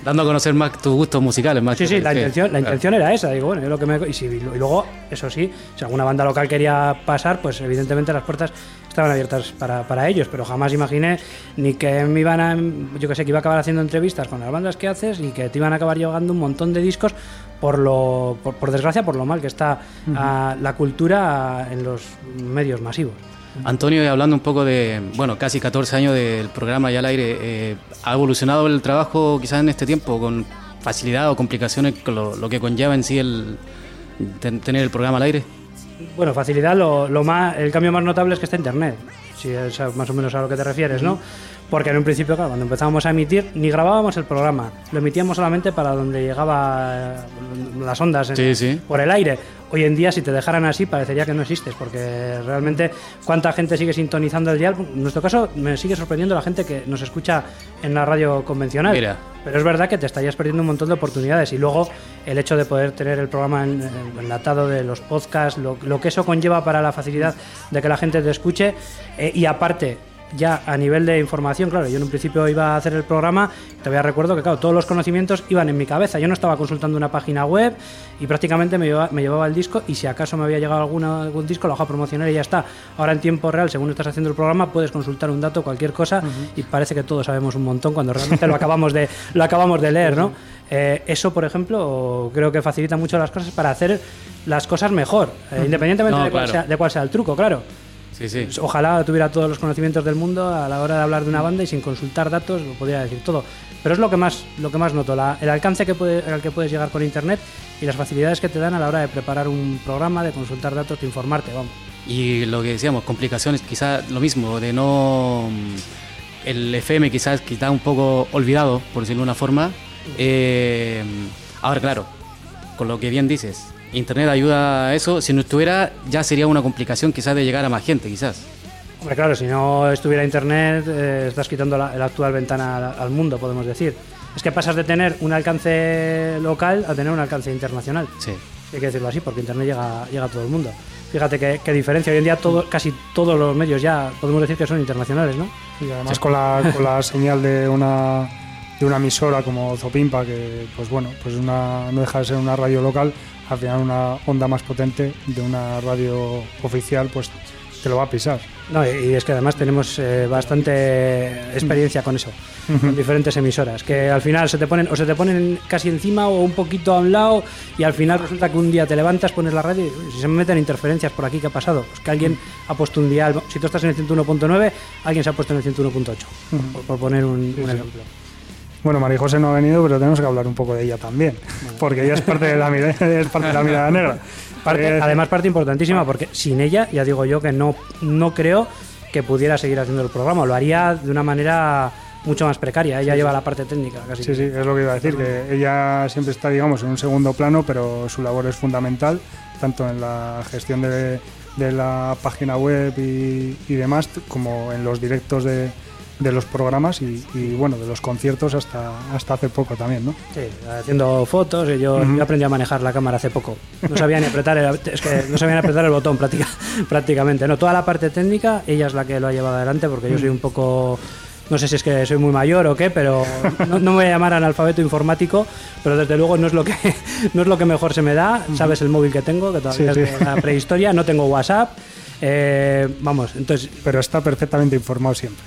dando a conocer más tus gustos musicales. Más sí, la intención era esa. Digo, bueno, yo lo que me... Y luego, eso sí, si alguna banda local quería pasar, pues evidentemente las puertas estaban abiertas para ellos, pero jamás imaginé ni que me iban a... Yo que sé, que iba a acabar haciendo entrevistas con las bandas que haces y que te iban a acabar llegando un montón de discos por desgracia, por lo mal que está la cultura en los medios masivos. Antonio, y hablando un poco de, casi 14 años del programa ya al aire, ¿ha evolucionado el trabajo quizás en este tiempo con facilidad o complicaciones con lo que conlleva en sí el tener el programa al aire? Bueno, facilidad, el cambio más notable es que está internet, si es más o menos a lo que te refieres, ¿no? Porque en un principio, claro, cuando empezábamos a emitir, ni grabábamos el programa, lo emitíamos solamente para donde llegaba las ondas por el aire. Hoy en día, si te dejaran así, parecería que no existes, porque realmente cuánta gente sigue sintonizando el dial. En nuestro caso, me sigue sorprendiendo la gente que nos escucha en la radio convencional. Mira. Pero es verdad que te estarías perdiendo un montón de oportunidades. Y luego, el hecho de poder tener el programa enlatado de los podcasts, lo que eso conlleva para la facilidad de que la gente te escuche. Y aparte, ya a nivel de información, claro, yo en un principio iba a hacer el programa, todavía recuerdo que, claro, todos los conocimientos iban en mi cabeza, yo no estaba consultando una página web y prácticamente me llevaba el disco, y si acaso me había llegado algún disco, lo hago a promocionar y ya está. Ahora en tiempo real, según estás haciendo el programa, puedes consultar un dato, cualquier cosa, y parece que todos sabemos un montón cuando realmente lo acabamos de leer, ¿no? Eso, por ejemplo, creo que facilita mucho las cosas para hacer las cosas mejor, independientemente de cuál sea el truco, claro. Sí, sí. Ojalá tuviera todos los conocimientos del mundo a la hora de hablar de una banda y sin consultar datos lo podría decir todo. Pero es lo que más noto, el alcance al que puedes llegar con internet y las facilidades que te dan a la hora de preparar un programa, de consultar datos, de informarte, vamos. Y lo que decíamos, complicaciones, quizás lo mismo, de no... El FM quizás está un poco olvidado, por decirlo de una forma. Ahora, claro, con lo que bien dices... Internet ayuda a eso. Si no estuviera, ya sería una complicación quizás de llegar a más gente, quizás. Hombre, claro, si no estuviera Internet, estás quitando la actual ventana al mundo, podemos decir. Es que pasas de tener un alcance local a tener un alcance internacional. Sí. Hay que decirlo así, porque Internet llega a todo el mundo. Fíjate qué diferencia. Hoy en día casi todos los medios ya podemos decir que son internacionales, ¿no? Y además con la señal de una emisora como Zopimpa, que pues bueno, pues no deja de ser una radio local, al final una onda más potente de una radio oficial, pues te lo va a pisar. No, y es que además tenemos bastante experiencia con eso, con diferentes emisoras, que al final se te ponen casi encima o un poquito a un lado, y al final resulta que un día te levantas, pones la radio y si se me meten interferencias por aquí, ¿qué ha pasado? Pues que alguien ha puesto un dial, si tú estás en el 101.9, alguien se ha puesto en el 101.8, por poner un ejemplo. Bueno, María José no ha venido, pero tenemos que hablar un poco de ella también, porque ella es parte de la mirada negra. Además, parte importantísima, porque sin ella, ya digo yo que no creo que pudiera seguir haciendo el programa. Lo haría de una manera mucho más precaria. Ella lleva la parte técnica, casi. Sí, sí, es lo que iba a decir, que ella siempre está, digamos, en un segundo plano, pero su labor es fundamental, tanto en la gestión de la página web y demás, como en los directos de los programas y bueno, de los conciertos hasta hace poco también, ¿no? Sí, haciendo fotos, y yo aprendí a manejar la cámara hace poco. No sabía ni apretar el botón prácticamente. No, toda la parte técnica ella es la que lo ha llevado adelante, porque yo soy un poco, no sé si es que soy muy mayor o qué, pero no me voy a llamar analfabeto informático, pero desde luego no es lo que mejor se me da. Sabes el móvil que tengo, que todavía es de la prehistoria, no tengo WhatsApp. Vamos, entonces... Pero está perfectamente informado siempre.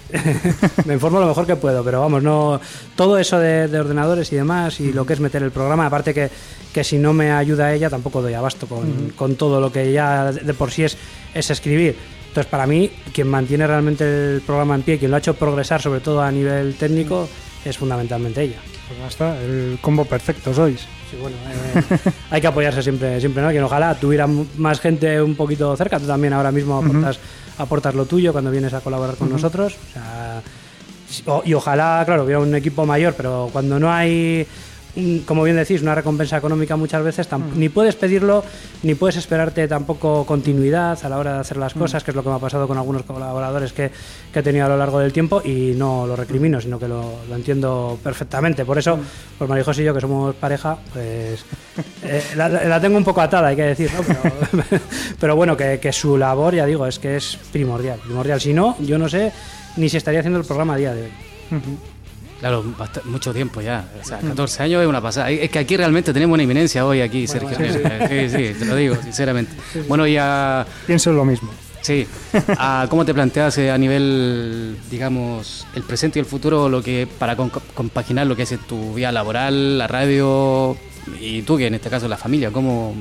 Me informo lo mejor que puedo, pero vamos, no... Todo eso de ordenadores y demás, y lo que es meter el programa, aparte que si no me ayuda ella, tampoco doy abasto con todo lo que ya de por sí es escribir. Entonces, para mí, quien mantiene realmente el programa en pie, quien lo ha hecho progresar, sobre todo a nivel técnico, es fundamentalmente ella. Pues basta, el combo perfecto sois. Sí, bueno, hay que apoyarse siempre, ¿no? Que ojalá tuviera más gente un poquito cerca. Tú también ahora mismo aportas lo tuyo cuando vienes a colaborar con nosotros. O sea, y ojalá, claro, hubiera un equipo mayor, pero cuando no hay, como bien decís, una recompensa económica muchas veces, ni puedes pedirlo, ni puedes esperarte tampoco continuidad a la hora de hacer las cosas, que es lo que me ha pasado con algunos colaboradores que he tenido a lo largo del tiempo, y no lo recrimino, sino que lo entiendo perfectamente. Por eso, pues María José y yo, que somos pareja, pues la tengo un poco atada, hay que decir, ¿no? Pero bueno, que su labor, ya digo, es que es primordial. Si no, yo no sé ni si estaría haciendo el programa a día de hoy. Claro, mucho tiempo ya, o sea, 14 años es una pasada. Es que aquí realmente tenemos una eminencia hoy aquí, bueno, Sergio. Bueno, sí, te lo digo, sinceramente. Sí. Bueno, y a... Pienso lo mismo. Sí, a cómo te planteas a nivel, digamos, el presente y el futuro, lo que para compaginar lo que es tu vida laboral, la radio, y tú, que en este caso la familia, ¿cómo...?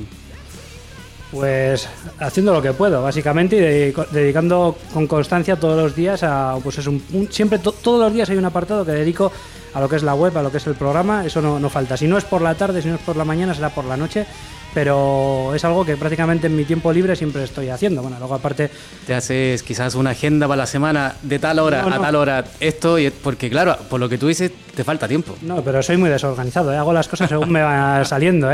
Pues haciendo lo que puedo, básicamente, y dedicando con constancia todos los días a... Pues es siempre, todos los días hay un apartado que dedico a lo que es la web, a lo que es el programa, eso no falta. Si no es por la tarde, si no es por la mañana, será por la noche, pero es algo que prácticamente en mi tiempo libre siempre estoy haciendo. Bueno, luego aparte... Te haces quizás una agenda para la semana, de tal hora a tal hora, esto, y porque claro, por lo que tú dices, te falta tiempo. No, pero soy muy desorganizado, hago las cosas según me van saliendo,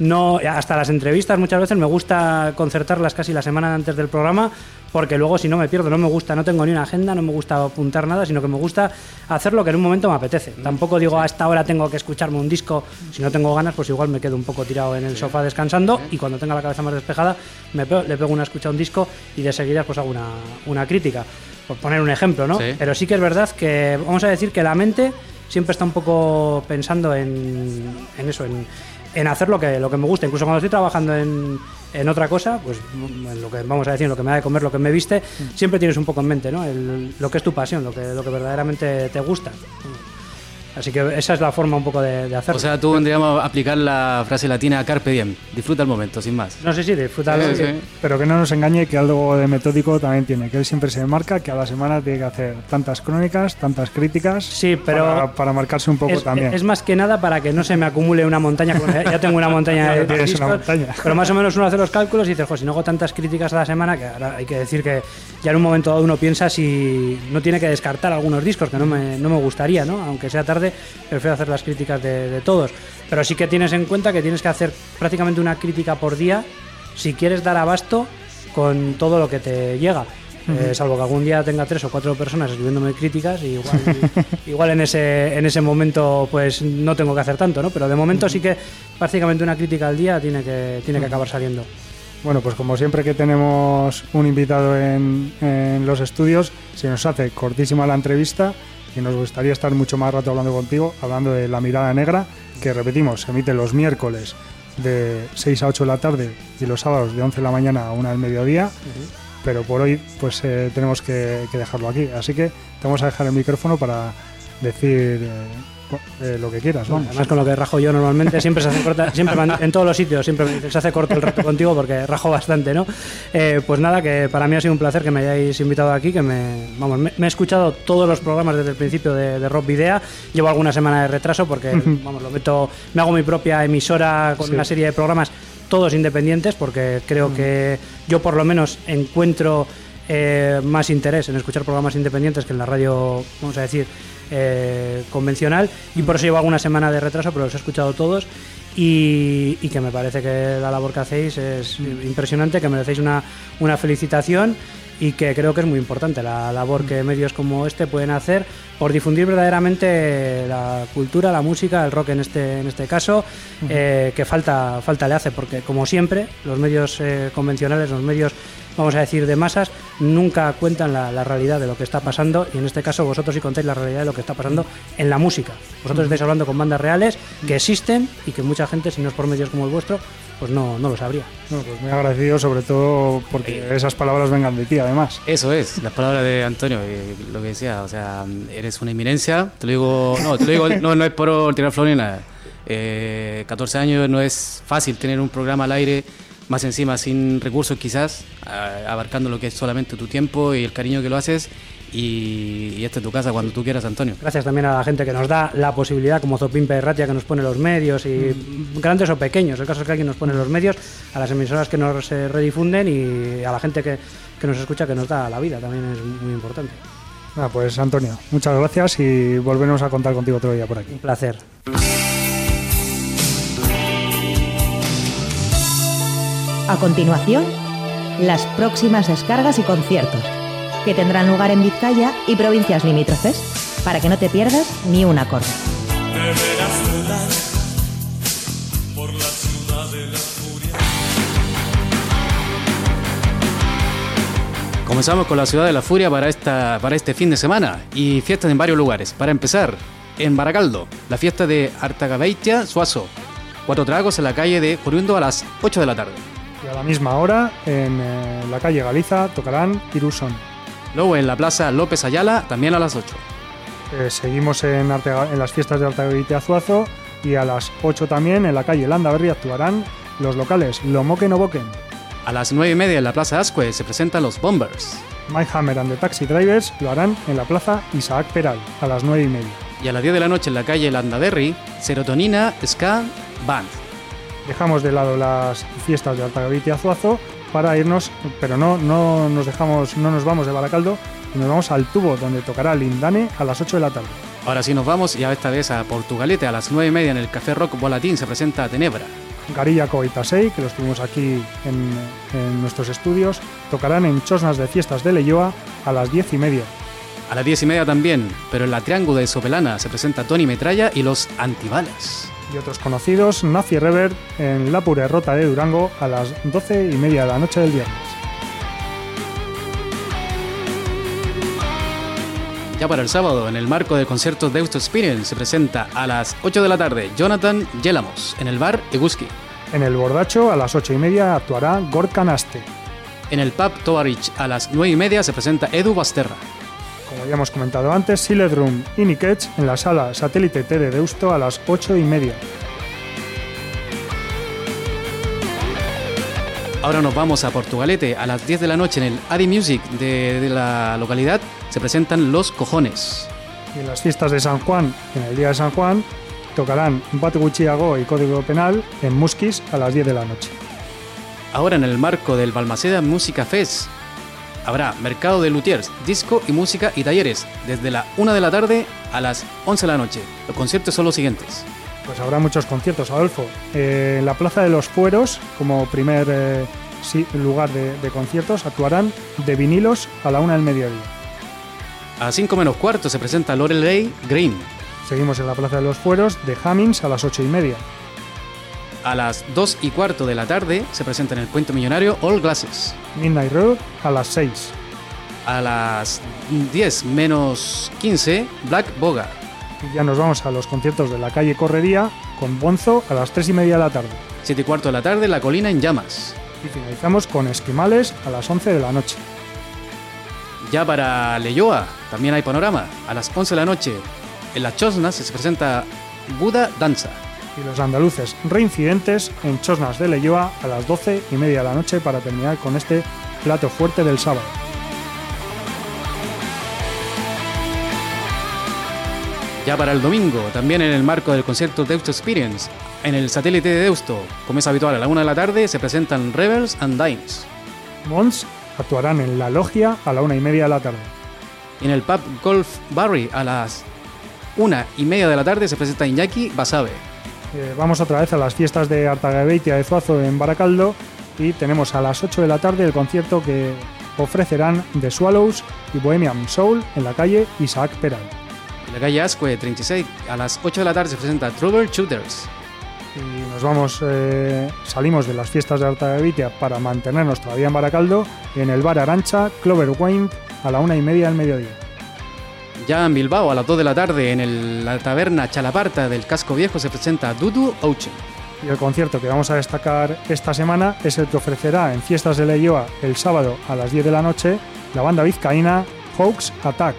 No, hasta las entrevistas muchas veces me gusta concertarlas casi la semana antes del programa, porque luego si no me pierdo, no me gusta, no tengo ni una agenda, no me gusta apuntar nada, sino que me gusta hacer lo que en un momento me apetece. Tampoco digo, a esta hora tengo que escucharme un disco, si no tengo ganas, pues igual me quedo un poco tirado en el sofá descansando descansando y cuando tenga la cabeza más despejada le pego una escucha a un disco y de seguida pues hago una crítica, por poner un ejemplo, ¿no? Sí. Pero sí que es verdad que vamos a decir que la mente siempre está un poco pensando en eso, en hacer lo que me gusta, incluso cuando estoy trabajando en otra cosa, pues en lo que vamos a decir, en lo que me da de comer, lo que me viste, siempre tienes un poco en mente, ¿no? Lo que es tu pasión, lo que verdaderamente te gusta. Así que esa es la forma un poco de hacerlo. O sea, tú vendríamos a aplicar la frase latina carpe diem, disfruta el momento, sin más. No sé si disfruta el momento. Sí. Pero que no nos engañe, que algo de metódico también tiene, que él siempre se marca que a la semana tiene que hacer tantas crónicas, tantas críticas, sí, pero para marcarse un poco también. Es más que nada para que no se me acumule una montaña, ya tengo una montaña de discos, una montaña. Pero más o menos uno hace los cálculos y dice, si no hago tantas críticas a la semana, que ahora hay que decir que ya en un momento dado uno piensa si no tiene que descartar algunos discos, que no me gustaría, ¿no? Aunque sea tarde, prefiero hacer las críticas de todos, pero sí que tienes en cuenta que tienes que hacer prácticamente una crítica por día si quieres dar abasto con todo lo que te llega, salvo que algún día tenga 3 o 4 personas escribiéndome críticas y igual en ese momento pues no tengo que hacer tanto, ¿no? Pero de momento sí que prácticamente una crítica al día tiene que acabar saliendo. Bueno, pues como siempre que tenemos un invitado en los estudios, se nos hace cortísima la entrevista y nos gustaría estar mucho más rato hablando contigo, hablando de La Mirada Negra, que repetimos, se emite los miércoles de 6 a 8 de la tarde y los sábados de 11 de la mañana a 1 del mediodía, pero por hoy pues tenemos que dejarlo aquí, así que te vamos a dejar el micrófono para decir lo que quieras, ¿no? Además, con lo que rajo yo normalmente, siempre se hace corta, siempre en todos los sitios siempre se hace corto el rato contigo porque rajo bastante, ¿no? Pues nada, que para mí ha sido un placer que me hayáis invitado aquí, que me he escuchado todos los programas desde el principio de Rock Videa, llevo alguna semana de retraso porque me hago mi propia emisora con una serie de programas todos independientes porque creo que yo por lo menos encuentro más interés en escuchar programas independientes que en la radio, vamos a decir, convencional, y por eso llevo alguna semana de retraso, pero los he escuchado todos y que me parece que la labor que hacéis es impresionante, que merecéis una felicitación y que creo que es muy importante la labor que medios como este pueden hacer por difundir verdaderamente la cultura, la música, el rock en este caso, que falta le hace, porque como siempre los medios convencionales, los medios vamos a decir de masas, nunca cuentan la realidad de lo que está pasando, y en este caso vosotros sí contáis la realidad de lo que está pasando en la música. Vosotros estáis hablando con bandas reales que existen y que mucha gente, si no es por medios como el vuestro, pues no lo sabría. Bueno, pues muy agradecido, sobre todo porque esas palabras vengan de ti, además. Eso es, las palabras de Antonio, lo que decía, o sea, eres una eminencia, te lo digo, no es por tirar flores ni nada. 14 años no es fácil tener un programa al aire, más encima sin recursos quizás, abarcando lo que es solamente tu tiempo y el cariño que lo haces, y esta es tu casa cuando tú quieras, Antonio. Gracias también a la gente que nos da la posibilidad, como Zopimpe y Ratia, que nos pone los medios, y grandes o pequeños, el caso es que alguien nos pone los medios, a las emisoras que nos redifunden y a la gente que nos escucha, que nos da la vida, también es muy importante. Ah, pues Antonio, muchas gracias y volveremos a contar contigo otro día por aquí. Un placer. A continuación, las próximas descargas y conciertos, que tendrán lugar en Vizcaya y provincias limítrofes, para que no te pierdas ni un acorde. Comenzamos con la Ciudad de la Furia para este fin de semana, y fiestas en varios lugares. Para empezar, en Baracaldo, la fiesta de Artagaveitia Suazo, 4 tragos en la calle de Joriundo a las 8 de la tarde. Y a la misma hora, en la calle Galiza, tocarán Irusón. Luego en la plaza López Ayala, también a las 8. Seguimos en las fiestas de Artagaveitia Zuazo, y a las 8 también en la calle Landaberri actuarán los locales Lo Moquen o Boquen. A las 9:30 en la plaza Azcue se presentan los Bombers. My Hammer and the Taxi Drivers lo harán en la plaza Isaac Peral, a las 9:30. Y a las 10 de la noche en la calle Landaberri, Serotonina Ska Band. Dejamos de lado las fiestas de Artagaveitia Zuazo para irnos, pero no nos vamos de Baracaldo y nos vamos al Tubo, donde tocará Lindane a las 8 de la tarde. Ahora sí nos vamos, y esta vez a Portugalete, a las 9:30 en el Café Rock Volatín se presenta Tenebra. Garillaco y Tasei, que los tuvimos aquí en nuestros estudios, tocarán en Chosnas de Fiestas de Leioa a las 10:30. A las 10:30 también, pero en la Triángulo de Sopelana se presenta Tony Metralla y los Antibalas. y otros conocidos, Nazi Reverb, en la Purerrota de Durango a las 12:30 de la noche del viernes. Ya para el sábado, en el marco de conciertos de Deusto Experience, se presenta a las 8 de la tarde Jonathan Yelamos en el bar Eguski. En el Bordacho a las 8:30 actuará Gorka Naste. En el pub Tovarich a las 9:30 se presenta Edu Basterra. Como ya hemos comentado antes, Sealed Room y Nickets en la sala Satélite T de Deusto a las 8:30. Ahora nos vamos a Portugalete. A las 10 de la noche en el Adi Music de la localidad se presentan Los Cojones. Y en las fiestas de San Juan, en el día de San Juan, tocarán Bat Guchiago y Código Penal en Musquis a las 10 de la noche. Ahora en el marco del Balmaceda Música Fest habrá mercado de luthiers, disco y música y talleres desde la 1 de la tarde a las 11 de la noche. Los conciertos son los siguientes. Pues habrá muchos conciertos, Adolfo. En la Plaza de los Fueros, como primer lugar de conciertos, actuarán de Vinilos a la 1 del mediodía. A 5 menos cuarto se presenta Loreley Green. Seguimos en la Plaza de los Fueros, de Hammings a las 8:30. A las 2:15 de la tarde se presenta en el Puente Millonario All Glasses. Midnight Road a las 6. A las 10 menos 15, Black Boga. Y ya nos vamos a los conciertos de la calle Correría con Bonzo a las 3:30 de la tarde. 7:15 de la tarde, La Colina en Llamas. Y finalizamos con Esquimales a las 11 de la noche. Ya para Leyoa también hay panorama. A las 11 de la noche, en Las Chosnas se presenta Buda Danza. Y los andaluces Reincidentes en Chosnas de Leyoa a las 12:30 de la noche para terminar con este plato fuerte del sábado. Ya para el domingo, también en el marco del concierto Deusto Experience, en el Satélite de Deusto, como es habitual a la 1 de la tarde, se presentan Rebels and Dimes. Mons actuarán en La Logia a la 1:30 de la tarde. Y en el pub Golf Barry a las 1:30 de la tarde se presenta Iñaki Basabe. Vamos otra vez a las fiestas de Artagabeitia de Zuazo en Baracaldo y tenemos a las 8 de la tarde el concierto que ofrecerán The Swallows y Bohemian Soul en la calle Isaac Peral. En la calle Ascue 36 a las 8 de la tarde se presenta Troubleshooters. Y nos vamos, salimos de las fiestas de Artagabeitia para mantenernos todavía en Baracaldo en el bar Arancha Clover Wayne a la 1:30 del mediodía. Ya en Bilbao, a las 2 de la tarde, en la taberna Chalaparta del Casco Viejo, se presenta Dudu Ocean. Y el concierto que vamos a destacar esta semana es el que ofrecerá en Fiestas de Leioa el sábado a las 10 de la noche la banda vizcaína Hoax Attack.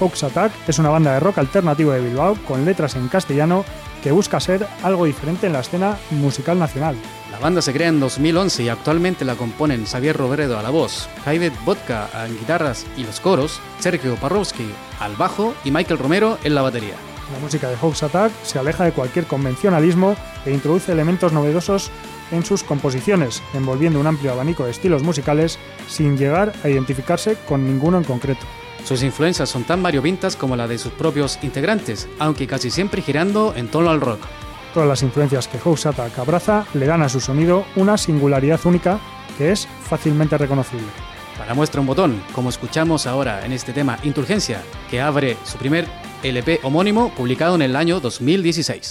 Hoax Attack es una banda de rock alternativo de Bilbao con letras en castellano que busca ser algo diferente en la escena musical nacional. La banda se crea en 2011 y actualmente la componen Xavier Robredo a la voz, Jaime Vodka en guitarras y los coros, Sergio Parrowski al bajo y Michael Romero en la batería. La música de Hoax Attack se aleja de cualquier convencionalismo e introduce elementos novedosos en sus composiciones, envolviendo un amplio abanico de estilos musicales sin llegar a identificarse con ninguno en concreto. Sus influencias son tan variopintas como la de sus propios integrantes, aunque casi siempre girando en torno al rock. Todas las influencias que Hoax Attack abraza le dan a su sonido una singularidad única que es fácilmente reconocible. Para muestra un botón, como escuchamos ahora en este tema Indulgencia, que abre su primer LP homónimo publicado en el año 2016.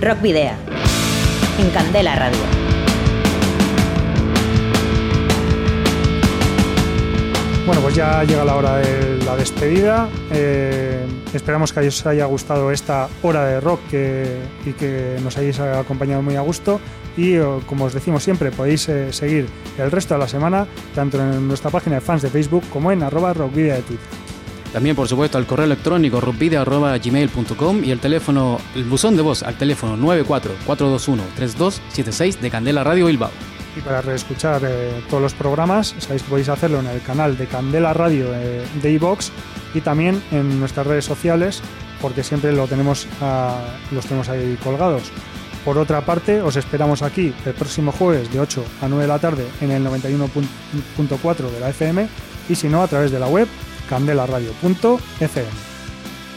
Rock Videa, en Candela Radio. Bueno, pues ya llega la hora de la despedida. Esperamos que os haya gustado esta hora de rock y que nos hayáis acompañado muy a gusto. Y como os decimos siempre, podéis seguir el resto de la semana tanto en nuestra página de fans de Facebook como en @rockvidea de Twitter. También, por supuesto, al correo electrónico rockvidea@gmail.com y el teléfono, el buzón de voz al teléfono 94-421-3276 de Candela Radio Bilbao. Y para reescuchar todos los programas, sabéis que podéis hacerlo en el canal de Candela Radio de iVox y también en nuestras redes sociales, porque siempre los tenemos ahí colgados. Por otra parte, os esperamos aquí el próximo jueves de 8 a 9 de la tarde en el 91.4 de la FM y si no, a través de la web candelaradio.fm.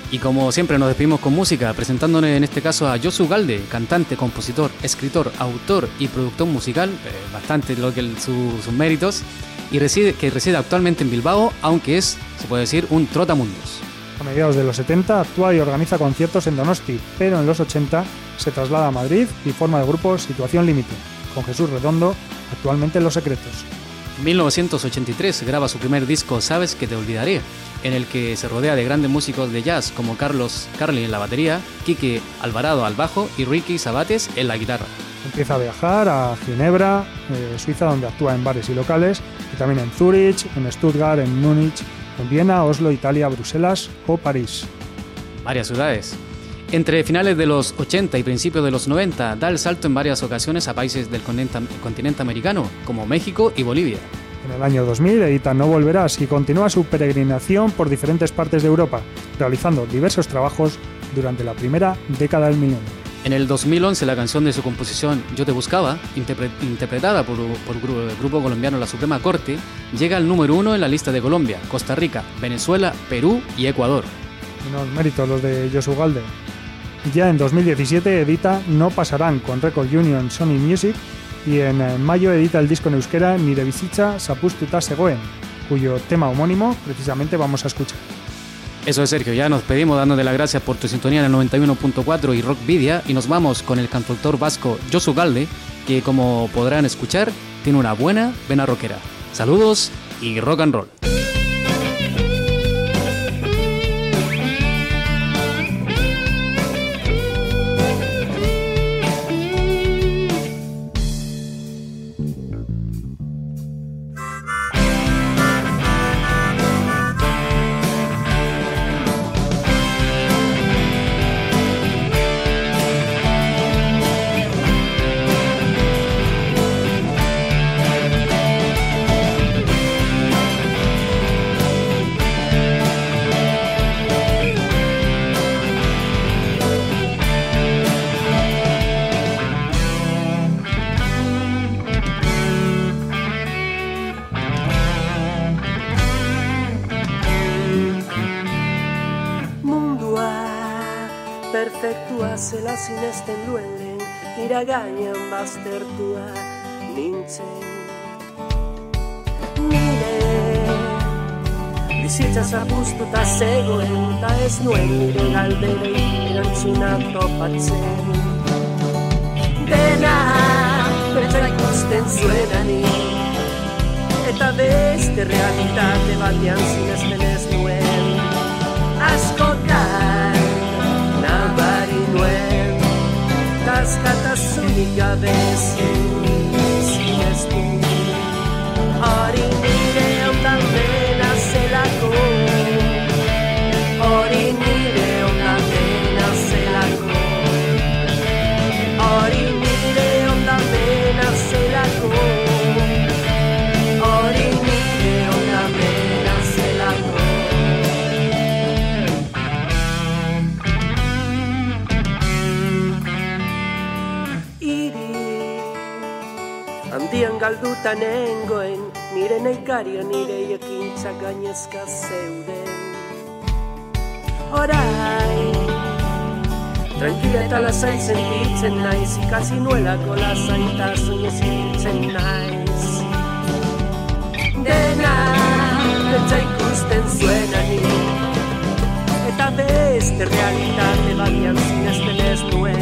Y como siempre nos despedimos con música, presentándonos en este caso a Josu Galde, cantante, compositor, escritor, autor y productor musical, bastante lo que sus méritos, y reside actualmente en Bilbao, aunque es, se puede decir, un trotamundos. A mediados de los 70 actúa y organiza conciertos en Donosti, pero en los 80 se traslada a Madrid y forma el grupo Situación Límite, con Jesús Redondo, actualmente en Los Secretos. En 1983 graba su primer disco Sabes que te olvidaré, en el que se rodea de grandes músicos de jazz como Carlos Carlin en la batería, Quique Alvarado al bajo y Ricky Sabates en la guitarra. Empieza a viajar a Ginebra, Suiza, donde actúa en bares y locales, y también en Zúrich, en Stuttgart, en Múnich, en Viena, Oslo, Italia, Bruselas o París. Varias ciudades. Entre finales de los 80 y principios de los 90 da el salto en varias ocasiones a países del continente americano, como México y Bolivia. En el año 2000 edita No Volverás y continúa su peregrinación por diferentes partes de Europa, realizando diversos trabajos durante la primera década del milenio. En el 2011 la canción de su composición Yo te buscaba, interpretada por el grupo colombiano La Suprema Corte, llega al número 1 en la lista de Colombia, Costa Rica, Venezuela, Perú y Ecuador. Unos méritos los de Josu Galde. Ya en 2017 edita No Pasarán con Record Union Sony Music y en mayo edita el disco en euskera Nire bizitza zapuztuta zegoen, cuyo tema homónimo precisamente vamos a escuchar. Eso es, Sergio, ya nos pedimos dándote las gracias por tu sintonía en el 91.4 y Rock Videa, y nos vamos con el cantautor vasco Josu Galde, que como podrán escuchar, tiene una buena vena rockera. Saludos y rock and roll. Zela zinezten duen lehen, iragainan baztertua nintzen. Nire bizitza zapuztuta zegoen, eta ez nuen nire galdere erantzuna topatzen. Dena pertsona ikusten zuenani, eta beste realitate batean zinezten ez nuen. Askotan nabari nuen, tazkatasunik gabe zineztu. Hori nire ondan dena zelako, hori nire ondan dena zelako, hori nire ondan dena zelako, hori nire ondan dena zelako. Handian galduta nengoen, nire neikaria nire ekintzak gainezka zeuden. Orain, tranquila eta lasai sentitzen naiz, ikasi nuelako lasaitasun ezitzen naiz. Dena, pentsa ikusten zuenari, eta beste realitate badian zinezten ez duen.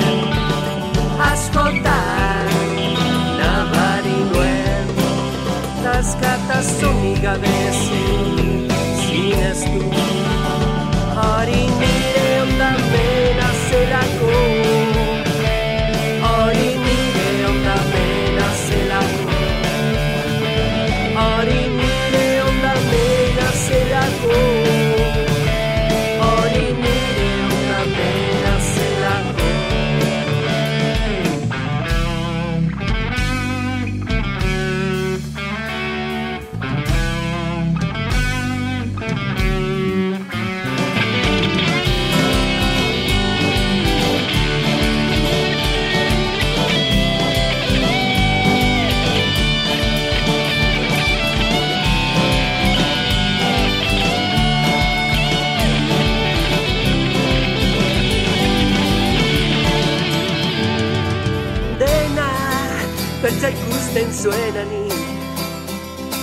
esten zuenan ni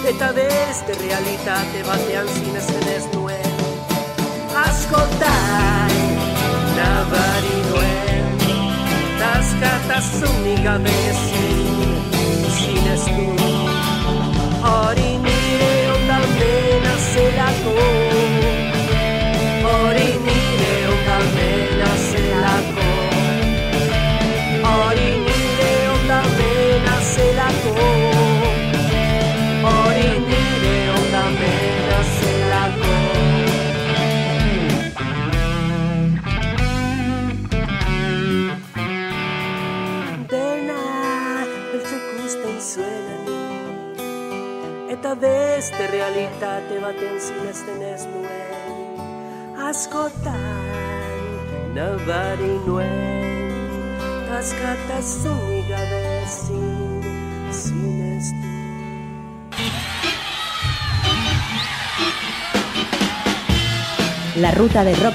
eta beste realitate batean zinezen ez nuen askoltai nabari nuen taskatasunik gabe ezin zineztu hori nire ondalmena zelako hori nire ondalmena zelako hori nire ondalmena zelako hori nire ondalmena zelako. Dena beltzek usten zuela eta beste realitate baten zinezten ez nuen askotan nabari nuen askatasun gabe ezin ez du. La ruta de Rock